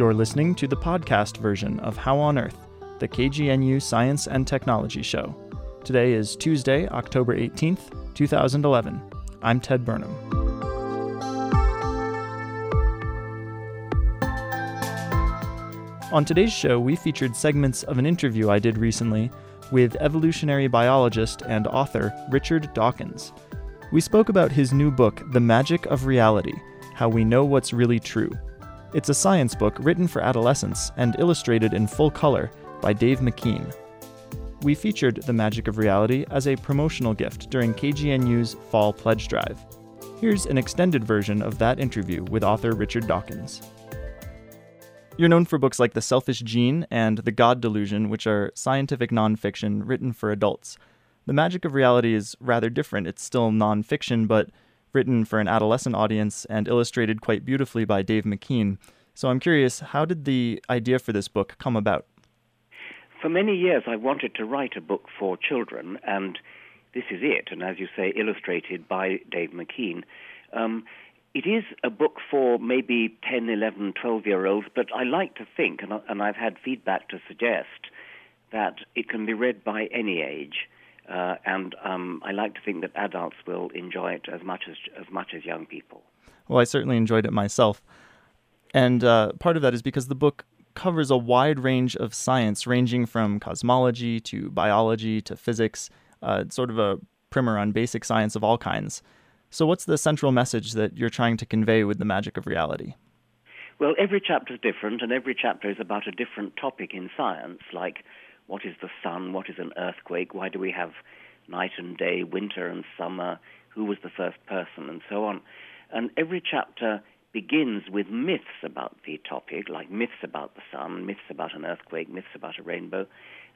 You're listening to the podcast version of How on Earth, the KGNU Science and Technology Show. Today is Tuesday, October 18th, 2011. I'm Ted Burnham. On today's show, we featured segments of an interview I did recently with evolutionary biologist and author Richard Dawkins. We spoke about his new book, The Magic of Reality: How We Know What's Really True. It's a science book written for adolescents and illustrated in full color by Dave McKean. We featured The Magic of Reality as a promotional gift during KGNU's Fall Pledge Drive. Here's an extended version of that interview with author Richard Dawkins. You're known for books like The Selfish Gene and The God Delusion, which are scientific nonfiction written for adults. The Magic of Reality is rather different. It's still nonfiction, but written for an adolescent audience and illustrated quite beautifully by Dave McKean. So I'm curious, how did the idea for this book come about? For many years, I wanted to write a book for children, and this is it, and as you say, illustrated by Dave McKean. It is a book for maybe 10, 11, 12-year-olds, but I like to think, and I've had feedback to suggest, that it can be read by any age. And I like to think that adults will enjoy it as much as young people. Well, I certainly enjoyed it myself. And part of that is because the book covers a wide range of science, ranging from cosmology to biology to physics, sort of a primer on basic science of all kinds. So what's the central message that you're trying to convey with The Magic of Reality? Well, every chapter is different, and every chapter is about a different topic in science, like what is the sun? What is an earthquake? Why do we have night and day, winter and summer? Who was the first person? And so on. And every chapter begins with myths about the topic, like myths about the sun, myths about an earthquake, myths about a rainbow,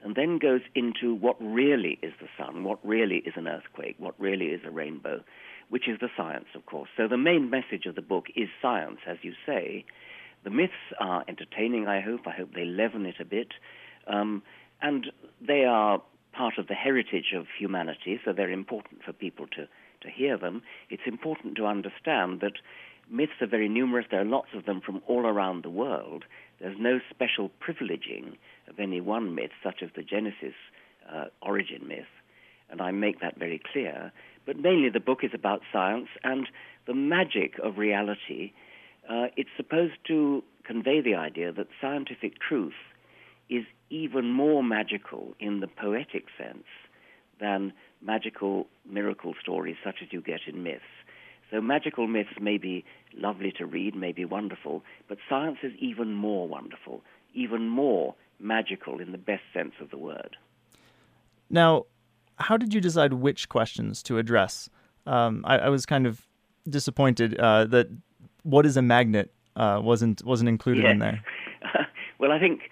and then goes into what really is the sun, what really is an earthquake, what really is a rainbow, which is the science, of course. So the main message of the book is science, as you say. The myths are entertaining, I hope. I hope they leaven it a bit. And they are part of the heritage of humanity, so they're important for people to hear them. It's important to understand that myths are very numerous. There are lots of them from all around the world. There's no special privileging of any one myth, such as the Genesis origin myth, and I make that very clear. But mainly the book is about science and the magic of reality. It's supposed to convey the idea that scientific truth is even more magical in the poetic sense than magical miracle stories such as you get in myths. So magical myths may be lovely to read, may be wonderful, but science is even more wonderful, even more magical in the best sense of the word. Now, how did you decide which questions to address? I was kind of disappointed that what is a magnet wasn't included in there. Well, I think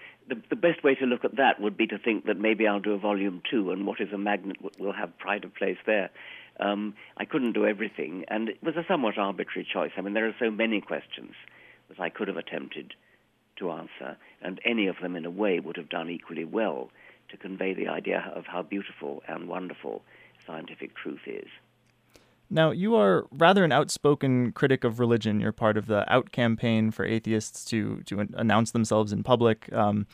the best way to look at that would be to think that maybe I'll do a volume 2, and what is a magnet will have pride of place there. I couldn't do everything, and it was a somewhat arbitrary choice. I mean, there are so many questions that I could have attempted to answer, and any of them in a way would have done equally well to convey the idea of how beautiful and wonderful scientific truth is. Now, you are rather an outspoken critic of religion. You're part of the Out campaign for atheists to announce themselves in public. I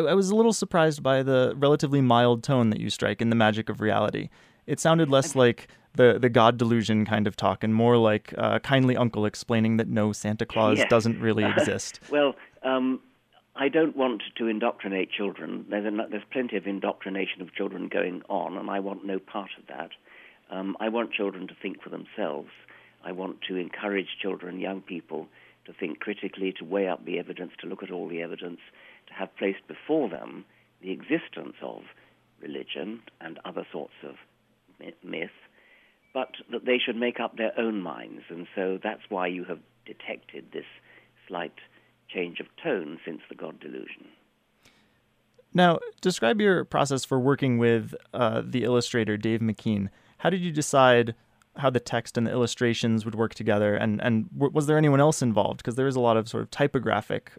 was a little surprised by the relatively mild tone that you strike in The Magic of Reality. It sounded less like the God Delusion kind of talk and more like a kindly uncle explaining that no, Santa Claus doesn't really exist. Well, I don't want to indoctrinate children. There's plenty of indoctrination of children going on, and I want no part of that. I want children to think for themselves. I want to encourage children, young people, to think critically, to weigh up the evidence, to look at all the evidence, to have placed before them the existence of religion and other sorts of myth, but that they should make up their own minds. And so that's why you have detected this slight change of tone since The God Delusion. Now, describe your process for working with the illustrator, Dave McKean. How did you decide how the text and the illustrations would work together? And was there anyone else involved? Because there is a lot of sort of typographic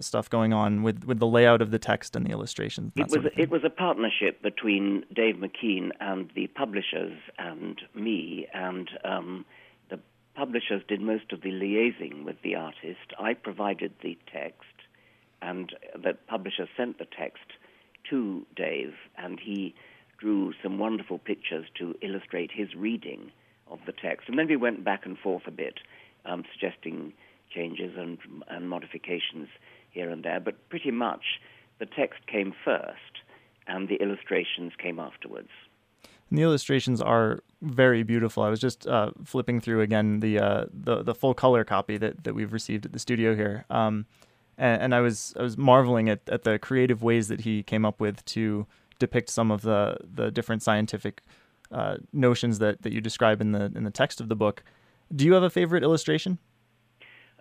stuff going on with the layout of the text and the illustrations. It was a partnership between Dave McKean and the publishers and me, and the publishers did most of the liaising with the artist. I provided the text, and the publisher sent the text to Dave, and he drew some wonderful pictures to illustrate his reading of the text. And then we went back and forth a bit, suggesting changes and modifications here and there. But pretty much the text came first, and the illustrations came afterwards. And the illustrations are very beautiful. I was just flipping through again the full color copy that we've received at the studio here, and I was marveling at the creative ways that he came up with to depict some of the different scientific notions that you describe in the text of the book. Do you have a favorite illustration?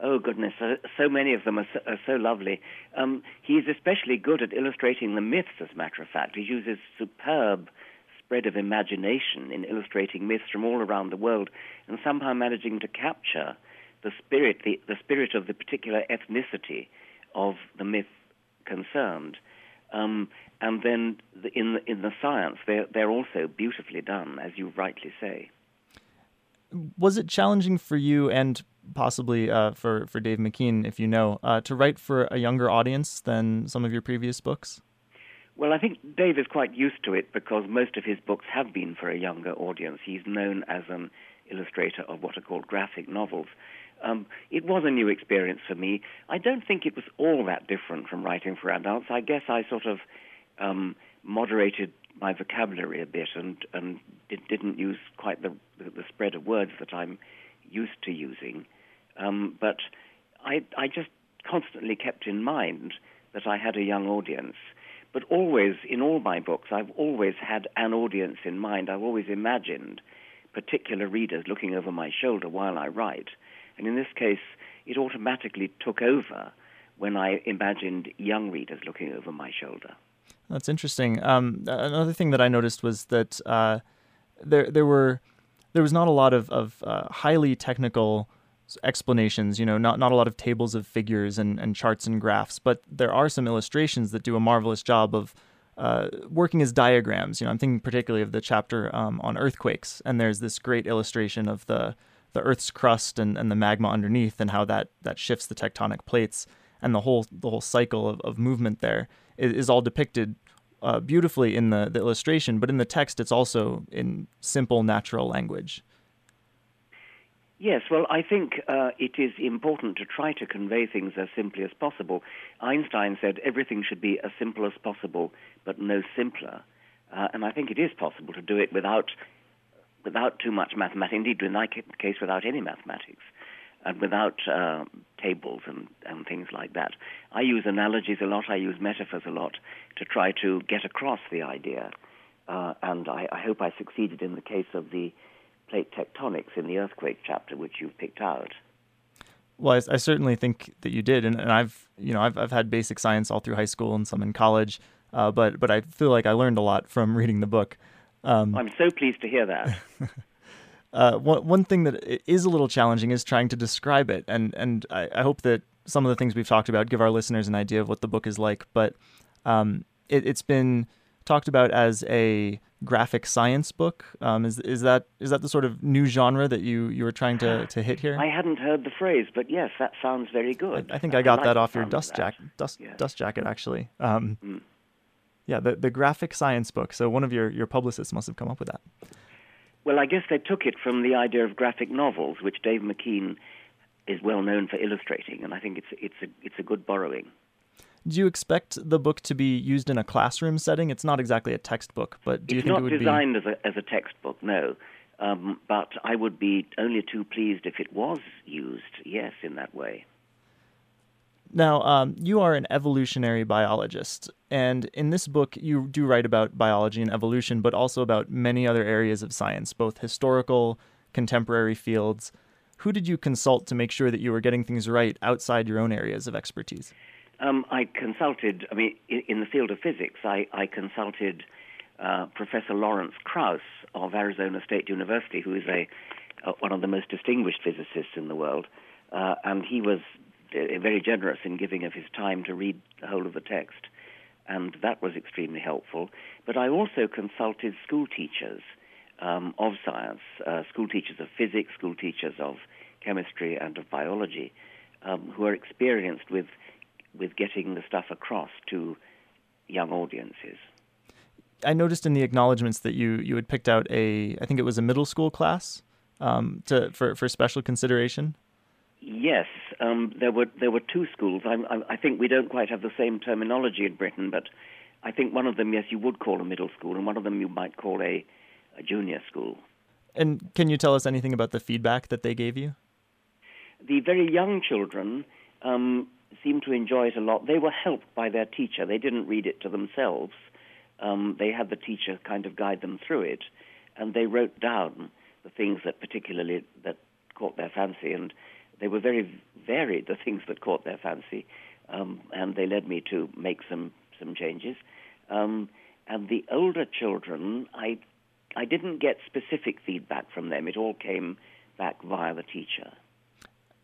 Oh, goodness. So many of them are so lovely. He's especially good at illustrating the myths, as a matter of fact. He uses superb spread of imagination in illustrating myths from all around the world, and somehow managing to capture the spirit of the particular ethnicity of the myth concerned. And then in the science, they're also beautifully done, as you rightly say. Was it challenging for you and possibly for Dave McKean, if you know, to write for a younger audience than some of your previous books? Well, I think Dave is quite used to it because most of his books have been for a younger audience. He's known as an illustrator of what are called graphic novels. It was a new experience for me. I don't think it was all that different from writing for adults. I guess I sort of moderated my vocabulary a bit and didn't use quite the spread of words that I'm used to using. But I just constantly kept in mind that I had a young audience. But always, in all my books, I've always had an audience in mind. I've always imagined particular readers looking over my shoulder while I write. And in this case, it automatically took over when I imagined young readers looking over my shoulder. That's interesting. Another thing that I noticed was that there was not a lot of highly technical explanations, you know, not a lot of tables of figures and charts and graphs, but there are some illustrations that do a marvelous job of working as diagrams. You know, I'm thinking particularly of the chapter on earthquakes, and there's this great illustration of the Earth's crust and the magma underneath, and how that shifts the tectonic plates, and the whole cycle of movement there is all depicted beautifully in the illustration, but in the text it's also in simple, natural language. Yes, well, I think it is important to try to convey things as simply as possible. Einstein said everything should be as simple as possible, but no simpler. And I think it is possible to do it without too much mathematics, indeed, in my case, without any mathematics, and without tables and things like that. I use analogies a lot, I use metaphors a lot to try to get across the idea. And I hope I succeeded in the case of the plate tectonics in the earthquake chapter, which you've picked out. Well, I certainly think that you did, and I've had basic science all through high school and some in college, but I feel like I learned a lot from reading the book. I'm so pleased to hear that. One thing that is a little challenging is trying to describe it, and I hope that some of the things we've talked about give our listeners an idea of what the book is like. But it's been talked about as a graphic science book. Is that the sort of new genre that you were trying to hit here? I hadn't heard the phrase, but yes, that sounds very good. I think I got that off your dust jacket, actually. Yeah, the graphic science book. So one of your publicists must have come up with that. Well, I guess they took it from the idea of graphic novels, which Dave McKean is well known for illustrating, and I think it's a good borrowing. Do you expect the book to be used in a classroom setting? It's not exactly a textbook, but do you think it would be... It's not designed as a textbook, no. But I would be only too pleased if it was used, yes, in that way. Now, you are an evolutionary biologist, and in this book you do write about biology and evolution, but also about many other areas of science, both historical, contemporary fields. Who did you consult to make sure that you were getting things right outside your own areas of expertise? In the field of physics, I consulted Professor Lawrence Krauss of Arizona State University, who is one of the most distinguished physicists in the world, and he was very generous in giving of his time to read the whole of the text, and that was extremely helpful. But I also consulted school teachers of science, school teachers of physics, school teachers of chemistry and of biology, who are experienced with getting the stuff across to young audiences. I noticed in the acknowledgments that you had picked out I think it was a middle school class for special consideration. Yes, there were two schools. I think we don't quite have the same terminology in Britain, but I think one of them, yes, you would call a middle school, and one of them you might call a junior school. And can you tell us anything about the feedback that they gave you? The very young children seemed to enjoy it a lot. They were helped by their teacher. They didn't read it to themselves. They had the teacher kind of guide them through it, and they wrote down the things that particularly that caught their fancy, and they were very varied, the things that caught their fancy, and they led me to make some changes. And the older children, I didn't get specific feedback from them. It all came back via the teacher.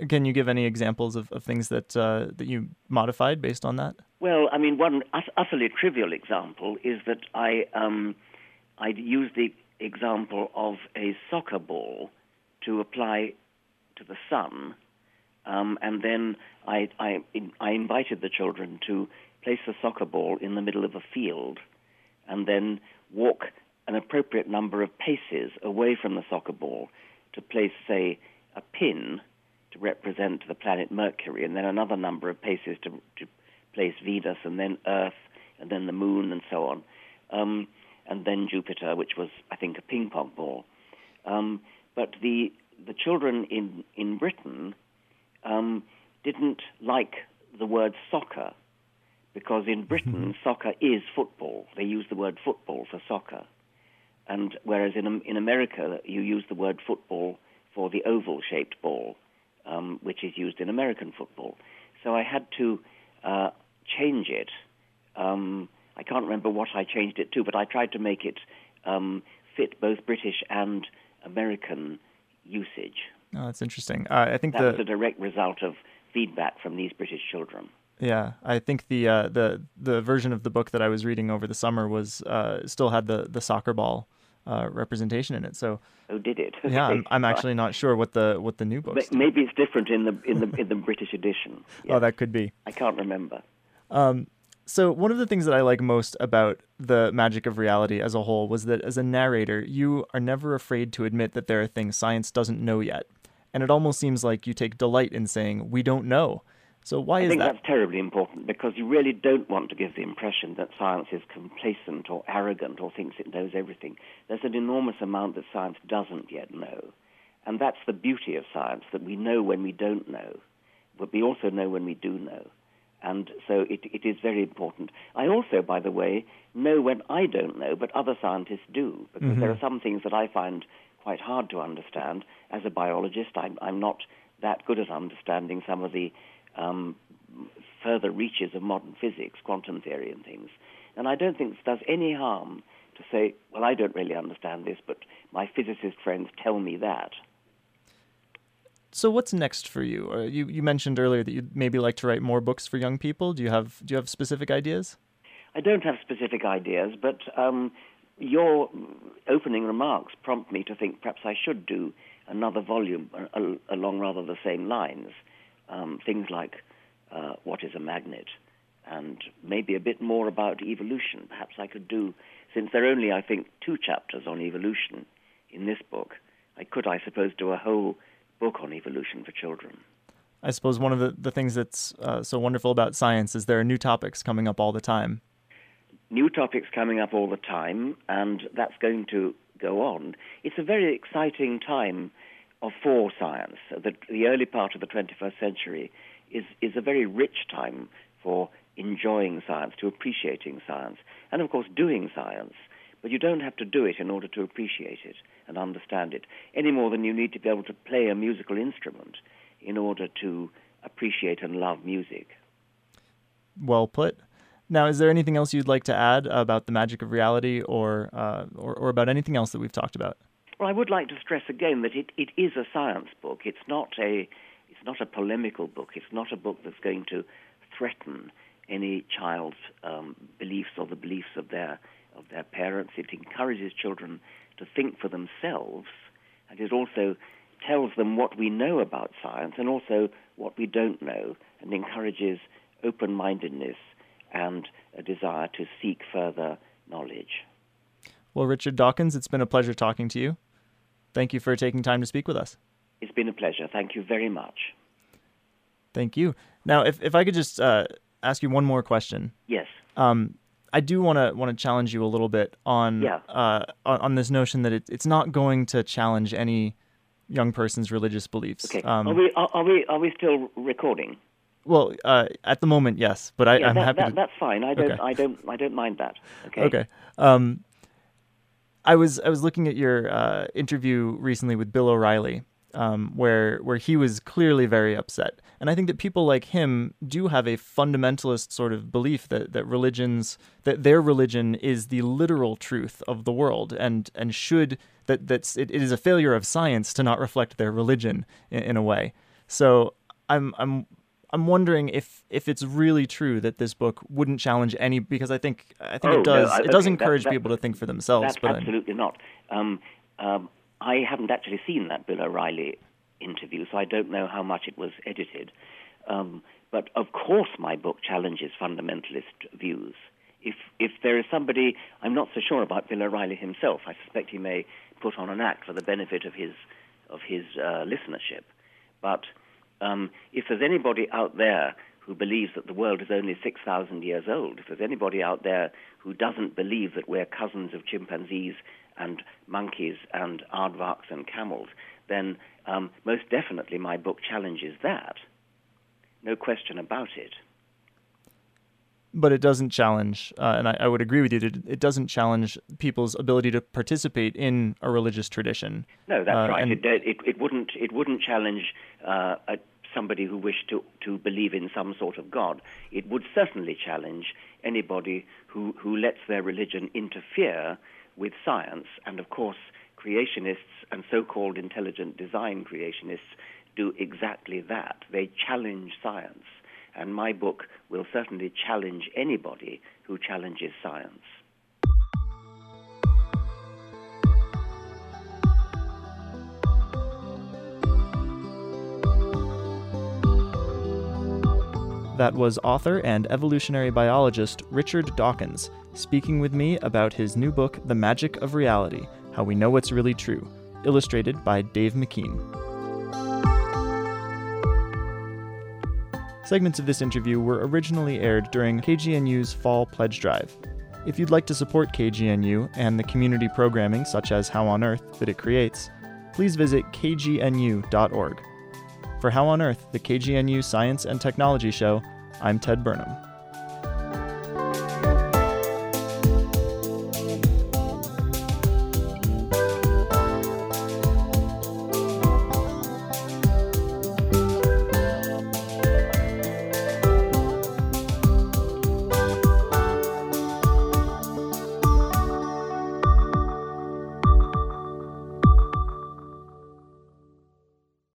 Can you give any examples of things that you modified based on that? Well, I mean, one utterly trivial example is that I used the example of a soccer ball to apply to the sun, and then I invited the children to place the soccer ball in the middle of a field and then walk an appropriate number of paces away from the soccer ball to place, say, a pin to represent the planet Mercury, and then another number of paces to place Venus, and then Earth, and then the Moon, and so on, and then Jupiter, which was, I think, a ping-pong ball. But the children in Britain didn't like the word soccer, because in Britain, soccer is football. They use the word football for soccer, and whereas in America, you use the word football for the oval-shaped ball, which is used in American football. So I had to change it. I can't remember what I changed it to, but I tried to make it fit both British and American usage. Oh, that's interesting. I think that's a direct result of feedback from these British children. Yeah, I think the version of the book that I was reading over the summer was still had the soccer ball representation in it. So, oh, did it? Yeah, I'm actually not sure what the new book. Maybe it's different in the British edition. Yes. Oh, that could be. I can't remember. So one of the things that I like most about The Magic of Reality as a whole was that as a narrator, you are never afraid to admit that there are things science doesn't know yet, and it almost seems like you take delight in saying we don't know. So why is that? I think that's terribly important, because you really don't want to give the impression that science is complacent or arrogant or thinks it knows everything. There's an enormous amount that science doesn't yet know. And that's the beauty of science, that we know when we don't know, but we also know when we do know. And so it is very important. I also, by the way, know when I don't know, but other scientists do, because there are some things that I find quite hard to understand. As a biologist, I'm not that good at understanding some of the further reaches of modern physics, quantum theory and things. And I don't think it does any harm to say, well, I don't really understand this, but my physicist friends tell me that. So what's next for you? You mentioned earlier that you'd maybe like to write more books for young people. Do you have specific ideas? I don't have specific ideas, but your opening remarks prompt me to think perhaps I should do another volume along rather the same lines. Things like what is a magnet, and maybe a bit more about evolution. Perhaps I could do, since there are only, I think, 2 chapters on evolution in this book, I could, I suppose, do a whole book on evolution for children. I suppose one of the things that's so wonderful about science is there are new topics coming up all the time. New topics coming up all the time, and that's going to go on. It's a very exciting time for science. The early part of the 21st century is a very rich time for enjoying science, to appreciating science, and of course doing science. But you don't have to do it in order to appreciate it and understand it, any more than you need to be able to play a musical instrument in order to appreciate and love music. Well put. Now, is there anything else you'd like to add about The Magic of Reality or about anything else that we've talked about? Well, I would like to stress again that it is a science book. It's not a polemical book. It's not a book that's going to threaten any child's beliefs or the beliefs of their parents. parents, it encourages children to think for themselves, and it also tells them what we know about science and also what we don't know, and encourages open-mindedness and a desire to seek further knowledge. Well, Richard Dawkins, it's been a pleasure talking to you. Thank you for taking time to speak with us. It's been a pleasure. Thank you very much. Thank you. Now, if I could just ask you one more question. Yes. I do want to challenge you a little bit on this notion that it's not going to challenge any young person's religious beliefs. Okay. Are we still recording? Well, at the moment, yes, but I'm happy. That's fine. I don't mind that. Okay. Okay. I was looking at your interview recently with Bill O'Reilly, where he was clearly very upset, and I think that people like him do have a fundamentalist sort of belief that their religion is the literal truth of the world, and should it is a failure of science to not reflect their religion in a way. So I'm wondering if it's really true that this book wouldn't challenge any, because I think it does. It does encourage people to think for themselves. Absolutely not. I haven't actually seen that Bill O'Reilly interview, so I don't know how much it was edited. But of course, my book challenges fundamentalist views. If there is somebody, I'm not so sure about Bill O'Reilly himself. I suspect he may put on an act for the benefit of his listenership, but. If there's anybody out there who believes that the world is only 6,000 years old, if there's anybody out there who doesn't believe that we're cousins of chimpanzees and monkeys and aardvarks and camels, then most definitely my book challenges that. No question about it. But it doesn't challenge, and I would agree with you, that it doesn't challenge people's ability to participate in a religious tradition. No, that's right. It wouldn't challenge somebody who wished to believe in some sort of God. It would certainly challenge anybody who lets their religion interfere with science. And of course, creationists and so-called intelligent design creationists do exactly that. They challenge science. And my book will certainly challenge anybody who challenges science. That was author and evolutionary biologist Richard Dawkins speaking with me about his new book, The Magic of Reality: How We Know What's Really True, illustrated by Dave McKean. Segments of this interview were originally aired during KGNU's Fall Pledge Drive. If you'd like to support KGNU and the community programming, such as How on Earth, that it creates, please visit kgnu.org. For How on Earth, the KGNU Science and Technology Show, I'm Ted Burnham.